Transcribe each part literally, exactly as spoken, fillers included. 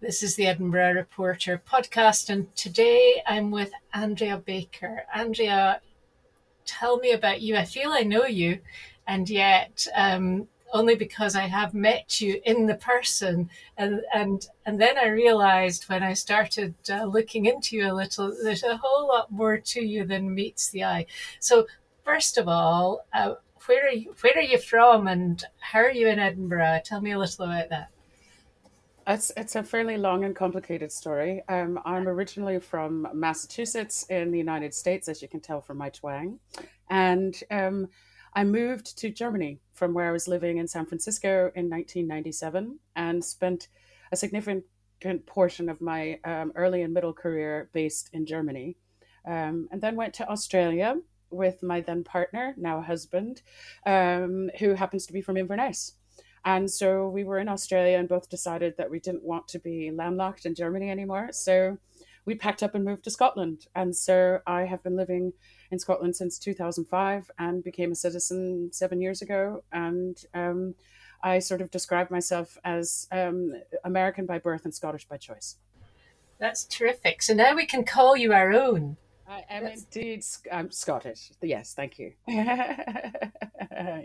This is the Edinburgh Reporter podcast, and today I'm with Andrea Baker. Andrea, tell me about you. I feel I know you, and yet um, only because I have met you in the person. And and, and then I realised when I started uh, looking into you a little, there's a whole lot more to you than meets the eye. So first of all, uh, where are you, where are you from and how are you in Edinburgh? Tell me a little about that. It's it's a fairly long and complicated story. Um, I'm originally from Massachusetts in the United States, as you can tell from my twang. And um, I moved to Germany from where I was living in San Francisco in nineteen ninety-seven and spent a significant portion of my um, early and middle career based in Germany. Um, and then went to Australia with my then partner, now husband, um, who happens to be from Inverness. And so we were in Australia and both decided that we didn't want to be landlocked in Germany anymore. So we packed up and moved to Scotland. And so I have been living in Scotland since two thousand five and became a citizen seven years ago. And um, I sort of describe myself as um, American by birth and Scottish by choice. That's terrific. So now we can call you our own. I am That's... indeed I'm Scottish. Yes, thank you.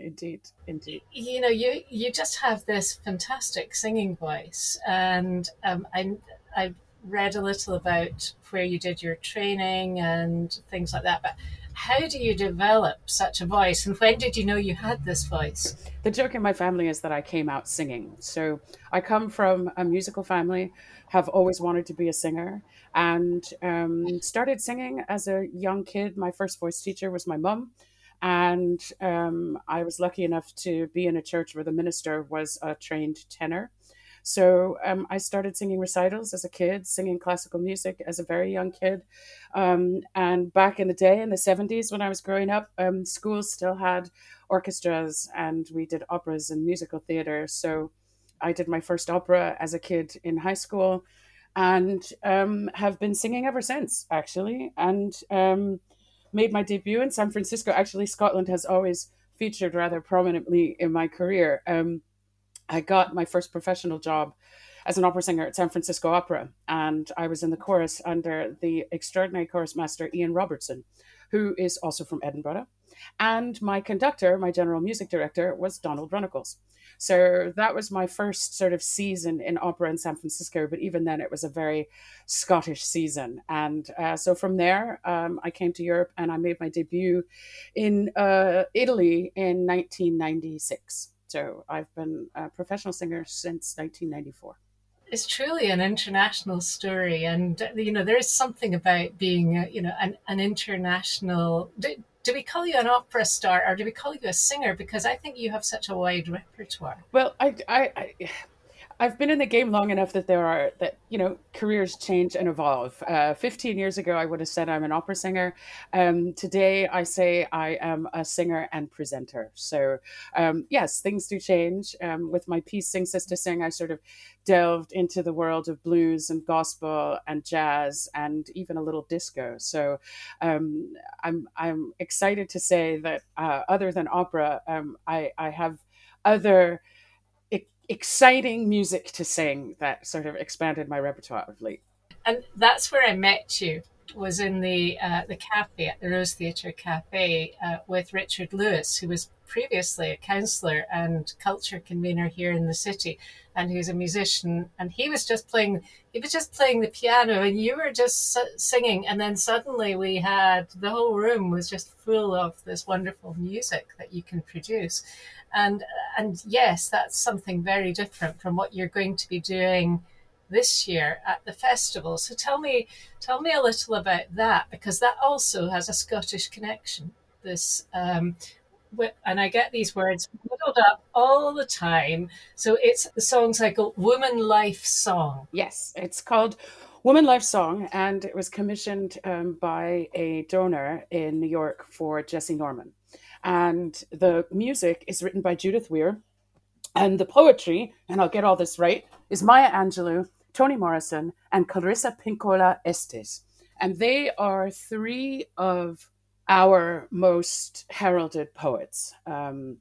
Indeed, indeed. You know, you you just have this fantastic singing voice, and um, I I read a little about where you did your training and things like that. But how do you develop such a voice, and when did you know you had this voice? The joke in my family is that I came out singing. So I come from a musical family, have always wanted to be a singer, and um, started singing as a young kid. My first voice teacher was my mum. And um, I was lucky enough to be in a church where the minister was a trained tenor. So um, I started singing recitals as a kid, singing classical music as a very young kid. Um, and back in the day, in the seventies, when I was growing up, um, schools still had orchestras and we did operas and musical theater. So I did my first opera as a kid in high school and um, have been singing ever since, actually. And um, made my debut in San Francisco. Actually, Scotland has always featured rather prominently in my career. Um, I got my first professional job as an opera singer at San Francisco Opera, and I was in the chorus under the extraordinary chorus master Ian Robertson, who is also from Edinburgh. And my conductor, my general music director, was Donald Runicles. So that was my first sort of season in opera in San Francisco. But even then, it was a very Scottish season. And uh, so from there, um, I came to Europe and I made my debut in uh, Italy in nineteen ninety-six. So I've been a professional singer since nineteen ninety-four. It's truly an international story. And, you know, there is something about being, you know, an, an international... Do we call you an opera star or do we call you a singer? Because I think you have such a wide repertoire. Well, I, I, I, I've been in the game long enough that there are, that, you know, careers change and evolve. Uh, fifteen years ago, I would have said I'm an opera singer. Um, today, I say I am a singer and presenter. So, um, yes, things do change. Um, with my piece, Sing Sister Sing, I sort of delved into the world of blues and gospel and jazz and even a little disco. So um, I'm I'm excited to say that uh, other than opera, um, I, I have other e- exciting music to sing that sort of expanded my repertoire of late. And that's where I met you, was in the uh, the cafe at the Rose Theatre Cafe uh, with Richard Lewis, who was previously a councillor and culture convener here in the city, and who's a musician. And he was just playing, he was just playing the piano, and you were just singing. And then suddenly we had the whole room was just full of this wonderful music that you can produce. And and yes, that's something very different from what you're going to be doing this year at the festival. So tell me, tell me a little about that, because that also has a Scottish connection. This, um, and I get these words muddled up all the time. So it's the song cycle, Woman Life Song. Yes, it's called Woman Life Song, and it was commissioned um, by a donor in New York for Jessye Norman. And the music is written by Judith Weir, and the poetry, and I'll get all this right, is Maya Angelou, Toni Morrison, and Clarissa Pinkola Estes. And they are three of our most heralded poets. Um,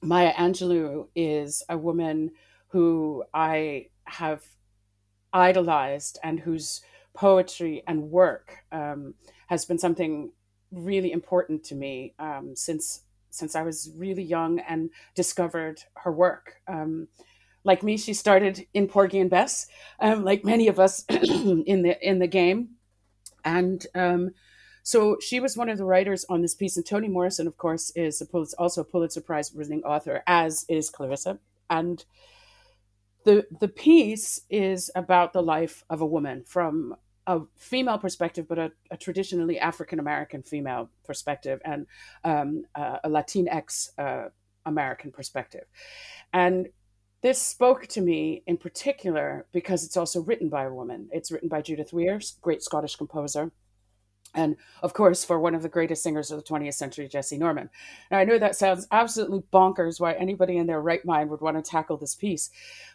Maya Angelou is a woman who I have idolized and whose poetry and work um, has been something really important to me um, since since I was really young and discovered her work. Um, like me, she started in Porgy and Bess, um, like many of us in the in the game. And um, so she was one of the writers on this piece. And Toni Morrison, of course, is a Pulitzer, also a Pulitzer Prize winning author, as is Clarissa. And the the piece is about the life of a woman from a female perspective, but a, a traditionally African-American female perspective and um, uh, a Latinx uh, American perspective. And this spoke to me in particular because it's also written by a woman. It's written by Judith Weir, great Scottish composer. And of course, for one of the greatest singers of the twentieth century, Jessye Norman. Now, I know that sounds absolutely bonkers why anybody in their right mind would want to tackle this piece,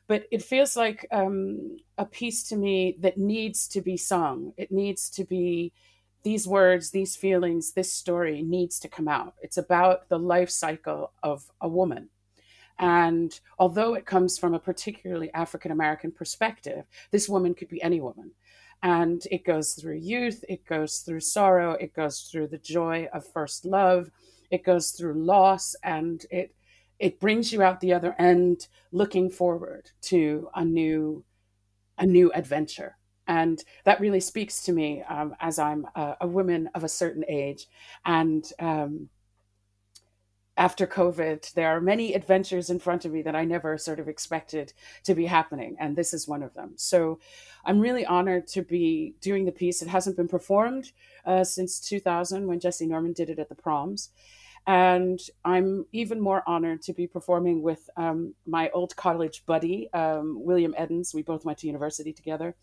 but it feels like um, a piece to me that needs to be sung. It needs to be, these words, these feelings, this story needs to come out. It's about the life cycle of a woman. And although it comes from a particularly African-American perspective, this woman could be any woman. And it goes through youth, it goes through sorrow, it goes through the joy of first love, it goes through loss, and it it brings you out the other end looking forward to a new a new adventure. And that really speaks to me um, as I'm a, a woman of a certain age. And um, after COVID, there are many adventures in front of me that I never sort of expected to be happening. And this is one of them. So I'm really honored to be doing the piece. It hasn't been performed uh, since two thousand when Jessye Norman did it at the Proms. And I'm even more honored to be performing with um, my old college buddy, um, William Eddins. We both went to university together.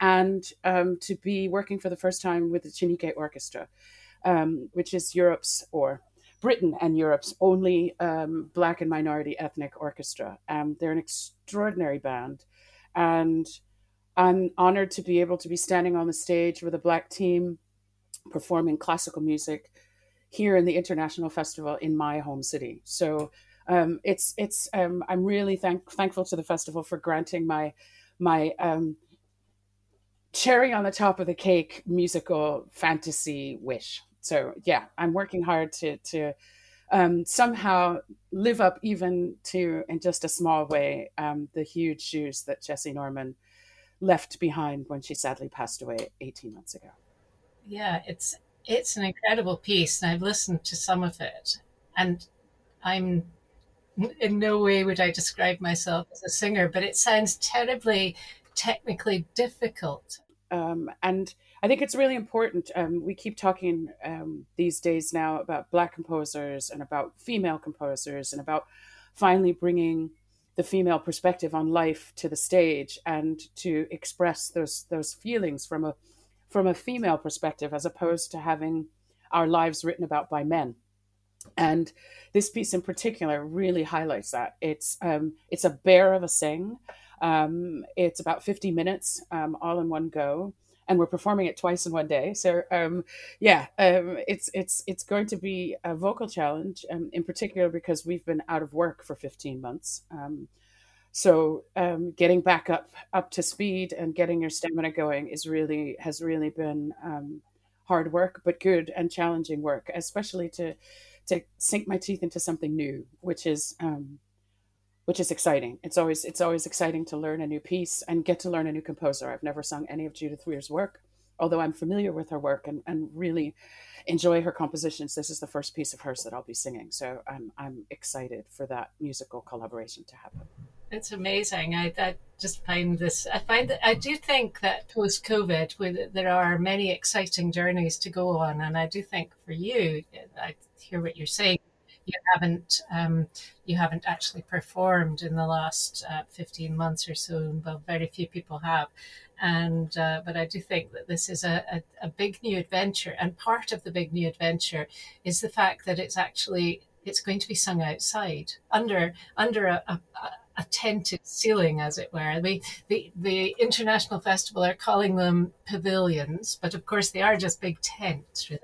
And um, to be working for the first time with the Chinique Orchestra, um, which is Europe's or Britain and Europe's only um, Black and minority ethnic orchestra. Um, they're an extraordinary band. And I'm honored to be able to be standing on the stage with a Black team performing classical music here in the International Festival in my home city. So um, it's it's um, I'm really thank- thankful to the festival for granting my, my um, cherry on the top of the cake musical fantasy wish. So yeah, I'm working hard to to um, somehow live up even to, in just a small way, um, the huge shoes that Jessye Norman left behind when she sadly passed away eighteen months ago. Yeah, it's it's an incredible piece, and I've listened to some of it, and I'm in no way would I describe myself as a singer, but it sounds terribly technically difficult. Um, and I think it's really important. Um, we keep talking um, these days now about Black composers and about female composers and about finally bringing the female perspective on life to the stage and to express those those feelings from a from a female perspective, as opposed to having our lives written about by men. And this piece in particular really highlights that. It's um, it's a bear of a sing. Um, it's about fifty minutes, um, all in one go, and we're performing it twice in one day. So, um, yeah, um, it's, it's, it's going to be a vocal challenge, um, in particular because we've been out of work for fifteen months. Um, so, um, getting back up, up to speed and getting your stamina going is really, has really been, um, hard work, but good and challenging work, especially to, to sink my teeth into something new, which is, um, which is exciting. It's always it's always exciting to learn a new piece and get to learn a new composer. I've never sung any of Judith Weir's work, although I'm familiar with her work and, and really enjoy her compositions. This is the first piece of hers that I'll be singing. So I'm I'm excited for that musical collaboration to happen. It's amazing. I, I just find this, I find that I do think that post-COVID, with, there are many exciting journeys to go on. And I do think for you, I hear what you're saying. You haven't um, you haven't actually performed in the last uh, fifteen months or so. Well, very few people have. And uh, but I do think that this is a, a, a big new adventure. And part of the big new adventure is the fact that it's actually it's going to be sung outside under under a, a, a tented ceiling, as it were. We, the, the International Festival are calling them pavilions, but of course they are just big tents, really.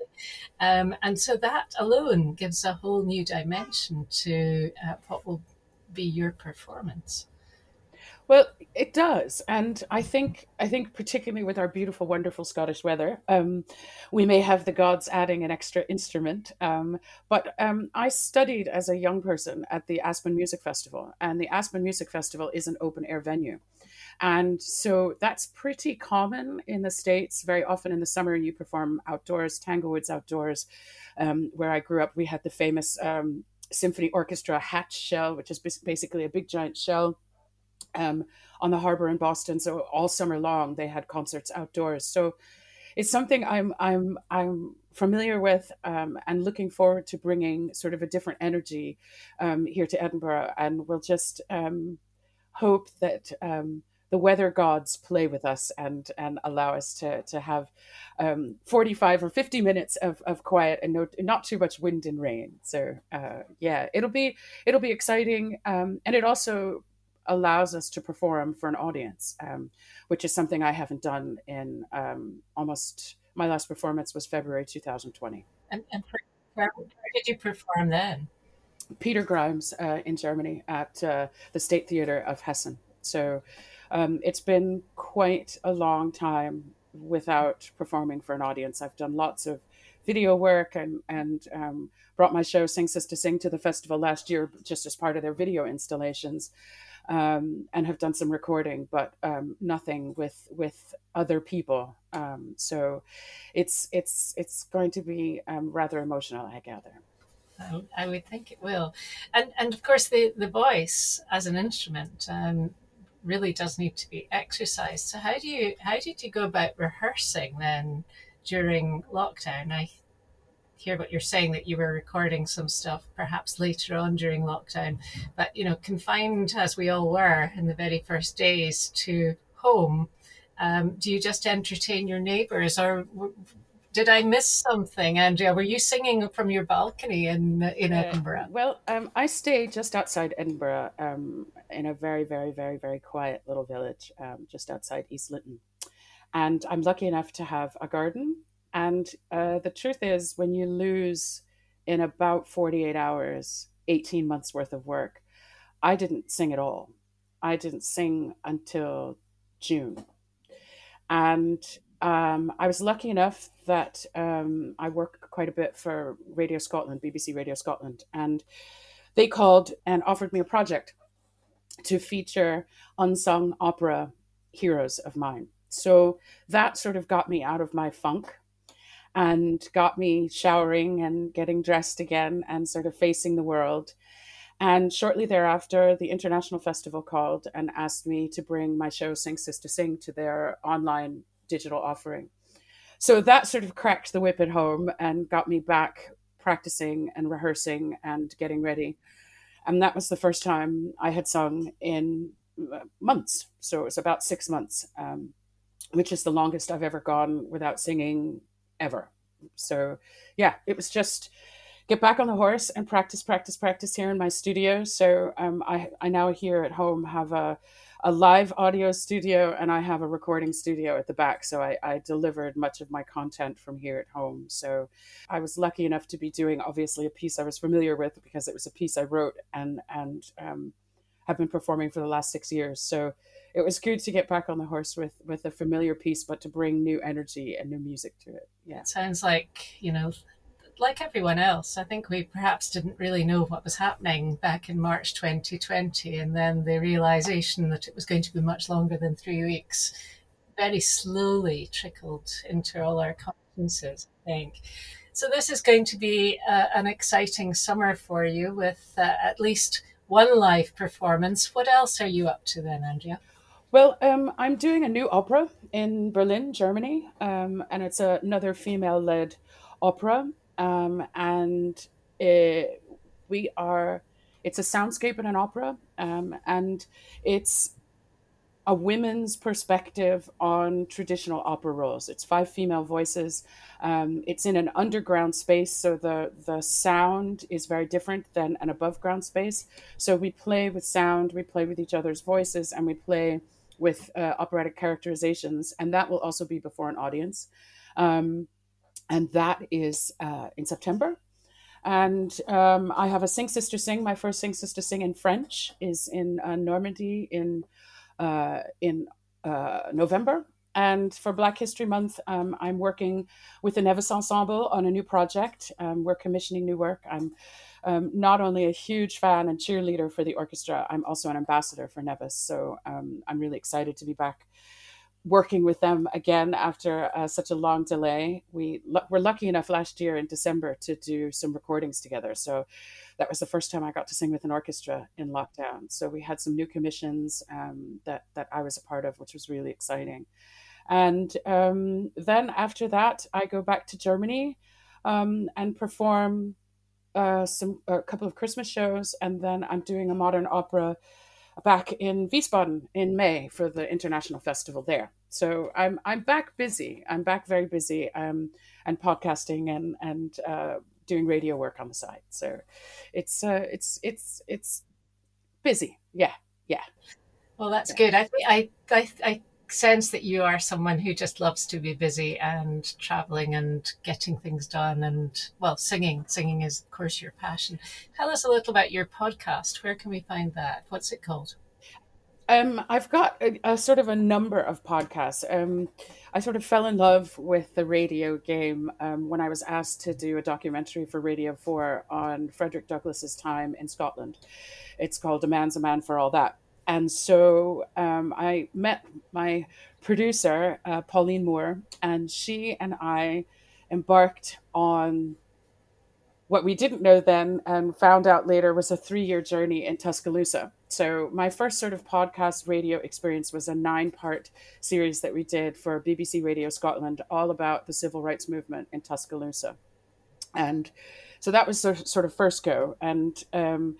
Um, and so that alone gives a whole new dimension to uh, what will be your performance. Well, it does. And I think I think particularly with our beautiful, wonderful Scottish weather, um, we may have the gods adding an extra instrument. Um, but um, I studied as a young person at the Aspen Music Festival, and the Aspen Music Festival is an open air venue. And so that's pretty common in the States. Very often in the summer, you perform outdoors. Tanglewood's outdoors. Um, where I grew up, we had the famous um, Symphony Orchestra Hatch Shell, which is basically a big giant shell um, on the harbor in Boston. So all summer long, they had concerts outdoors. So it's something I'm I'm I'm familiar with um, and looking forward to bringing sort of a different energy um, here to Edinburgh. And we'll just um, hope that Um, the weather gods play with us and and allow us to to have um, forty-five or fifty minutes of, of quiet and no, not too much wind and rain. So uh, yeah, it'll be it'll be exciting, um, and it also allows us to perform for an audience, um, which is something I haven't done in um, almost. My last performance was February two thousand twenty. And, and where did you perform then? Peter Grimes uh, in Germany at uh, the State Theatre of Hessen. So. Um, it's been quite a long time without performing for an audience. I've done lots of video work and, and um, brought my show Sing Sister Sing to the festival last year just as part of their video installations um, and have done some recording, but um, nothing with with other people. Um, so it's, it's, it's going to be um, rather emotional, I gather. I, I would think it will. And, and of course, the, the voice as an instrument, um, really does need to be exercised. So how do you how did you go about rehearsing then during lockdown? I hear what you're saying, that you were recording some stuff perhaps later on during lockdown, but you know, confined as we all were in the very first days to home, um, do you just entertain your neighbours, or w- did I miss something, Andrea? Were you singing from your balcony in in uh, Edinburgh? Well, um, I stay just outside Edinburgh, um, in a very, very, very, very quiet little village, um, just outside East Linton. And I'm lucky enough to have a garden. And uh, the truth is, when you lose in about forty-eight hours, eighteen months worth of work, I didn't sing at all. I didn't sing until June. And Um, I was lucky enough that um, I work quite a bit for Radio Scotland, B B C Radio Scotland, and they called and offered me a project to feature unsung opera heroes of mine. So that sort of got me out of my funk and got me showering and getting dressed again and sort of facing the world. And shortly thereafter, the International Festival called and asked me to bring my show Sing Sister Sing to their online digital offering. So that sort of cracked the whip at home and got me back practicing and rehearsing and getting ready. And that was the first time I had sung in months. So it was about six months, um, which is the longest I've ever gone without singing ever. So yeah, it was just get back on the horse and practice, practice, practice here in my studio. So um, I, I now here at home have a a live audio studio, and I have a recording studio at the back. So I, I delivered much of my content from here at home. So I was lucky enough to be doing, obviously, a piece I was familiar with because it was a piece I wrote and, and um, have been performing for the last six years. So it was good to get back on the horse with, with a familiar piece, but to bring new energy and new music to it. Yeah. It sounds like, you know, like everyone else, I think we perhaps didn't really know what was happening back in March twenty twenty, and then the realisation that it was going to be much longer than three weeks very slowly trickled into all our consciences, I think. So this is going to be uh, an exciting summer for you, with uh, at least one live performance. What else are you up to then, Andrea? Well, um, I'm doing a new opera in Berlin, Germany, um, and it's a, another female-led opera. Um, and it, we are, it's a soundscape and an opera, um, and it's a women's perspective on traditional opera roles. It's five female voices. Um, it's in an underground space, so the, the sound is very different than an above ground space. So we play with sound, we play with each other's voices, and we play with uh, operatic characterizations, and that will also be before an audience. Um, And that is uh, in September. And um, I have a Sing Sister Sing. My first Sing Sister Sing in French is in uh, Normandy in uh, in uh, November. And for Black History Month, um, I'm working with the Nevis Ensemble on a new project. Um, we're commissioning new work. I'm um, not only a huge fan and cheerleader for the orchestra, I'm also an ambassador for Nevis. So um, I'm really excited to be back working with them again after uh, such a long delay. We l- were lucky enough last year in December to do some recordings together. So that was the first time I got to sing with an orchestra in lockdown. So we had some new commissions um, that, that I was a part of, which was really exciting. And um, then after that, I go back to Germany um, and perform uh, some a couple of Christmas shows. And then I'm doing a modern opera back in Wiesbaden in May for the international festival there. So I'm I'm back busy. I'm back very busy um, and podcasting and and uh, doing radio work on the side. So it's uh, it's it's it's busy. Yeah, yeah. Well, that's yeah. good. I I I. I... sense that you are someone who just loves to be busy and traveling and getting things done, and well, singing singing is of course your passion. Tell us a little about your podcast. Where can we find that? What's it called? um I've got a, a sort of a number of podcasts. um I sort of fell in love with the radio game um when I was asked to do a documentary for Radio four on Frederick Douglass's time in Scotland. It's called A Man's A Man For All That. And so um, I met my producer, uh, Pauline Moore, and she and I embarked on what we didn't know then and found out later was a three-year journey in Tuscaloosa. So my first sort of podcast radio experience was a nine-part series that we did for B B C Radio Scotland, all about the civil rights movement in Tuscaloosa. And so that was the sort of first go. And um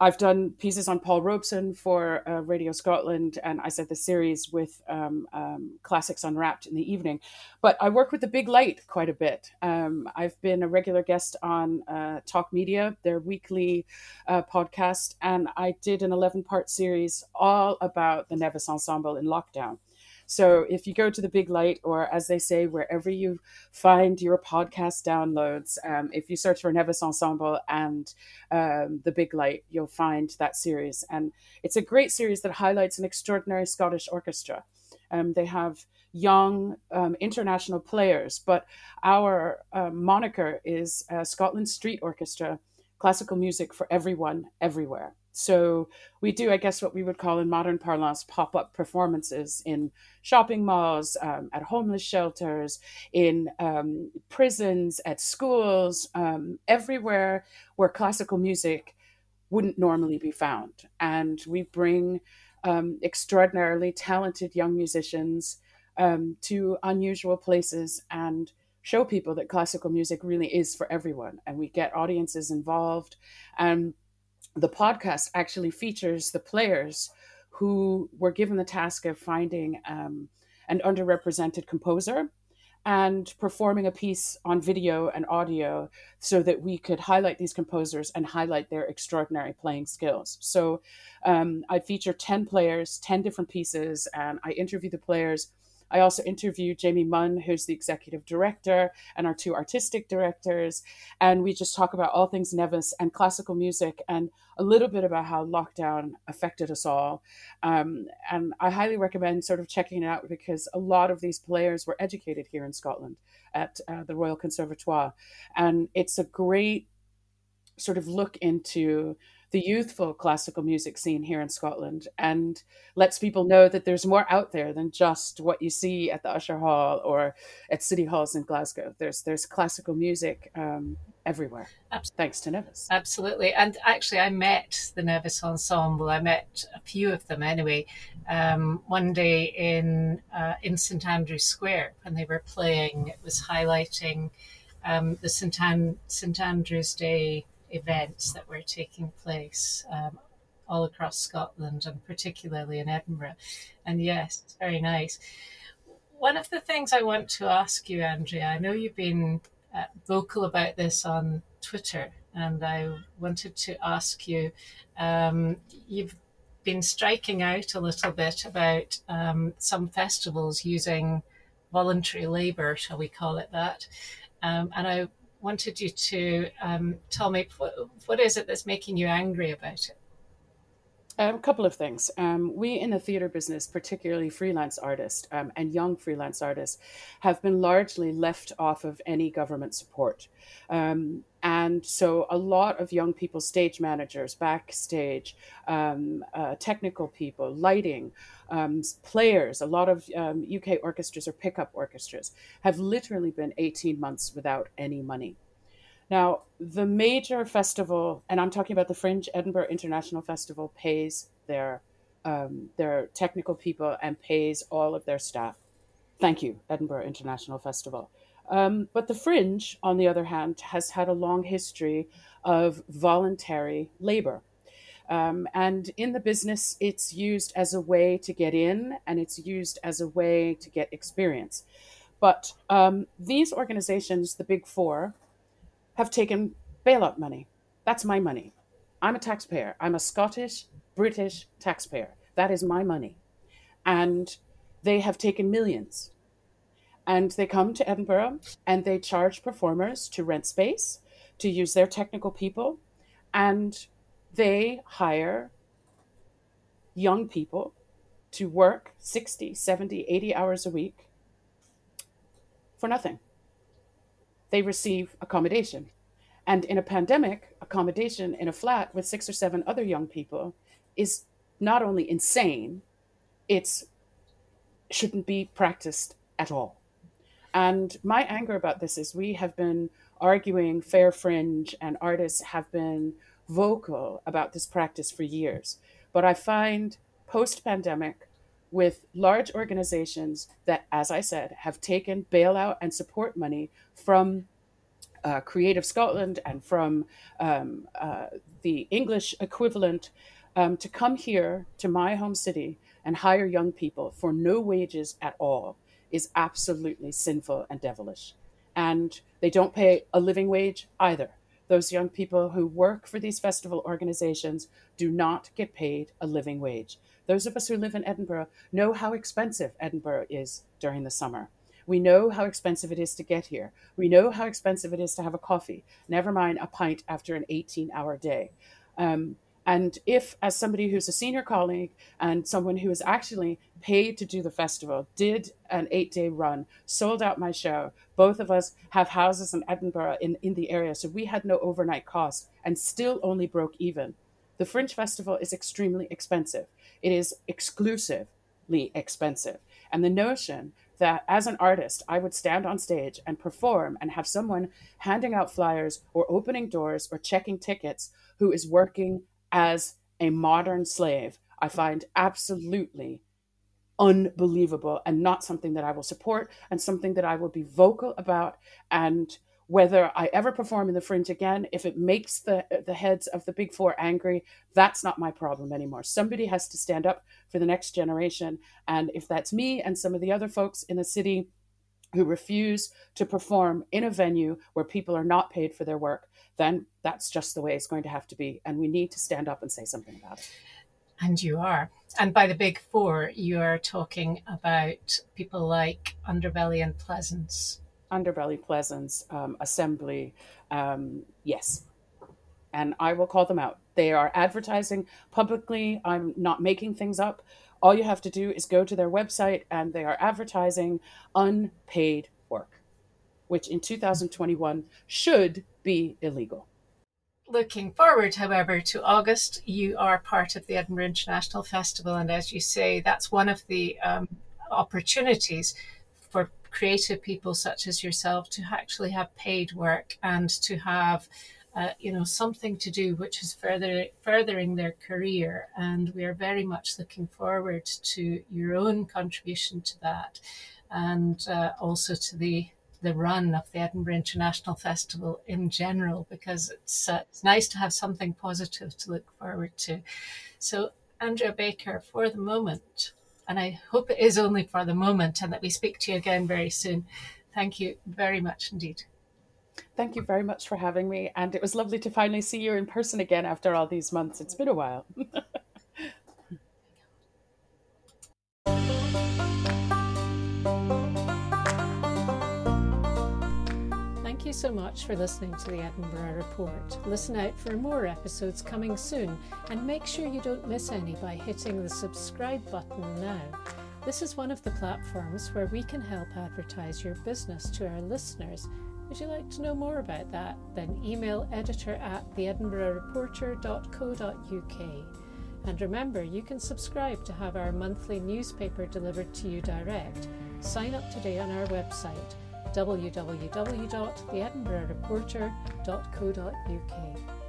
I've done pieces on Paul Robeson for uh, Radio Scotland, and I said the series with um, um, Classics Unwrapped in the evening. But I work with the Big Light quite a bit. Um, I've been a regular guest on uh, Talk Media, their weekly uh, podcast, and I did an eleven-part series all about the Nevis Ensemble in lockdown. So if you go to the Big Light, or as they say, wherever you find your podcast downloads, um, if you search for Nevis Ensemble and um, the Big Light, you'll find that series. And it's a great series that highlights an extraordinary Scottish orchestra. Um, they have young um, international players, but our uh, moniker is uh, Scotland Street Orchestra, classical music for everyone, everywhere. So we do, I guess, what we would call in modern parlance, pop-up performances in shopping malls, um, at homeless shelters, in um, prisons, at schools, um, everywhere where classical music wouldn't normally be found. And we bring um, extraordinarily talented young musicians um, to unusual places and show people that classical music really is for everyone. And we get audiences involved. And the podcast actually features the players who were given the task of finding um, an underrepresented composer and performing a piece on video and audio so that we could highlight these composers and highlight their extraordinary playing skills. So um, I feature ten players, ten different pieces, and I interview the players. I also interviewed Jamie Munn, who's the executive director, and our two artistic directors. And we just talk about all things Nevis and classical music and a little bit about how lockdown affected us all. Um, and I highly recommend sort of checking it out because a lot of these players were educated here in Scotland at uh, the Royal Conservatoire. And it's a great sort of look into the youthful classical music scene here in Scotland and lets people know that there's more out there than just what you see at the Usher Hall or at City Halls in Glasgow. There's there's classical music um, everywhere, absolutely. Thanks to Nevis. Absolutely. And actually, I met the Nevis Ensemble. I met a few of them anyway, um, one day in, uh, in St Andrew's Square when they were playing. It was highlighting um, the St An- St Andrew's Day events that were taking place um, all across Scotland and particularly in Edinburgh. And yes, it's very nice. One of the things I want to ask you, Andrea, I know you've been uh, vocal about this on Twitter, and I wanted to ask you, um, you've been striking out a little bit about um, some festivals using voluntary labour, shall we call it that, um, and I wanted you to um, tell me what, what is it that's making you angry about it? A um, couple of things. Um, we in the theatre business, particularly freelance artists um, and young freelance artists, have been largely left off of any government support. Um, and so a lot of young people, stage managers, backstage, um, uh, technical people, lighting, um, players, a lot of um, U K orchestras or pickup orchestras have literally been eighteen months without any money. Now, the major festival, and I'm talking about the Fringe, Edinburgh International Festival, pays their um, their technical people and pays all of their staff. Thank you, Edinburgh International Festival. Um, but the Fringe, on the other hand, has had a long history of voluntary labor. Um, and in the business, it's used as a way to get in, and it's used as a way to get experience. But um, these organizations, the Big Four, have taken bailout money. That's my money. I'm a taxpayer. I'm a Scottish, British taxpayer. That is my money. And they have taken millions. And they come to Edinburgh and they charge performers to rent space, to use their technical people, and they hire young people to work sixty, seventy, eighty hours a week for nothing. They receive accommodation. And in a pandemic, accommodation in a flat with six or seven other young people is not only insane, it's shouldn't be practiced at all. And my anger about this is we have been arguing, Fair Fringe and artists have been vocal about this practice for years. But I find post-pandemic with large organizations that, as I said, have taken bailout and support money from uh, Creative Scotland and from um, uh, the English equivalent um, to come here to my home city and hire young people for no wages at all is absolutely sinful and devilish. And they don't pay a living wage either. Those young people who work for these festival organizations do not get paid a living wage. Those of us who live in Edinburgh know how expensive Edinburgh is during the summer. We know how expensive it is to get here. We know how expensive it is to have a coffee, never mind a pint after an eighteen-hour day. Um, and if, as somebody who's a senior colleague and someone who is actually paid to do the festival, did an eight-day run, sold out my show, both of us have houses in Edinburgh in, in the area, so we had no overnight cost and still only broke even. The Fringe Festival is extremely expensive. It is exclusively expensive. And the notion that as an artist, I would stand on stage and perform and have someone handing out flyers or opening doors or checking tickets who is working as a modern slave, I find absolutely unbelievable and not something that I will support and something that I will be vocal about. And whether I ever perform in the Fringe again, if it makes the, the heads of the Big Four angry, that's not my problem anymore. Somebody has to stand up for the next generation. And if that's me and some of the other folks in the city who refuse to perform in a venue where people are not paid for their work, then that's just the way it's going to have to be. And we need to stand up and say something about it. And you are. And by the Big Four, you're talking about people like Underbelly and Pleasance. Underbelly, Pleasance, um, Assembly, um, yes. And I will call them out. They are advertising publicly. I'm not making things up. All you have to do is go to their website and they are advertising unpaid work, which in two thousand twenty-one should be illegal. Looking forward, however, to August, you are part of the Edinburgh International Festival. And as you say, that's one of the um, opportunities for creative people such as yourself to actually have paid work and to have, uh, you know, something to do which is further furthering their career. And we are very much looking forward to your own contribution to that, and uh, also to the the run of the Edinburgh International Festival in general, because it's uh, it's nice to have something positive to look forward to. So, Andrea Baker, for the moment. And I hope it is only for the moment and that we speak to you again very soon. Thank you very much indeed. Thank you very much for having me. And it was lovely to finally see you in person again after all these months. It's been a while. Thank you you so much for listening to the Edinburgh Report. Listen out for more episodes coming soon, and make sure you don't miss any by hitting the subscribe button now. This is one of the platforms where we can help advertise your business to our listeners. Would you like to know more about that? Then email editor at the edinburgh reporter dot co dot uk. And remember, you can subscribe to have our monthly newspaper delivered to you direct. Sign up today on our website, w w w dot the edinburgh reporter dot co dot uk.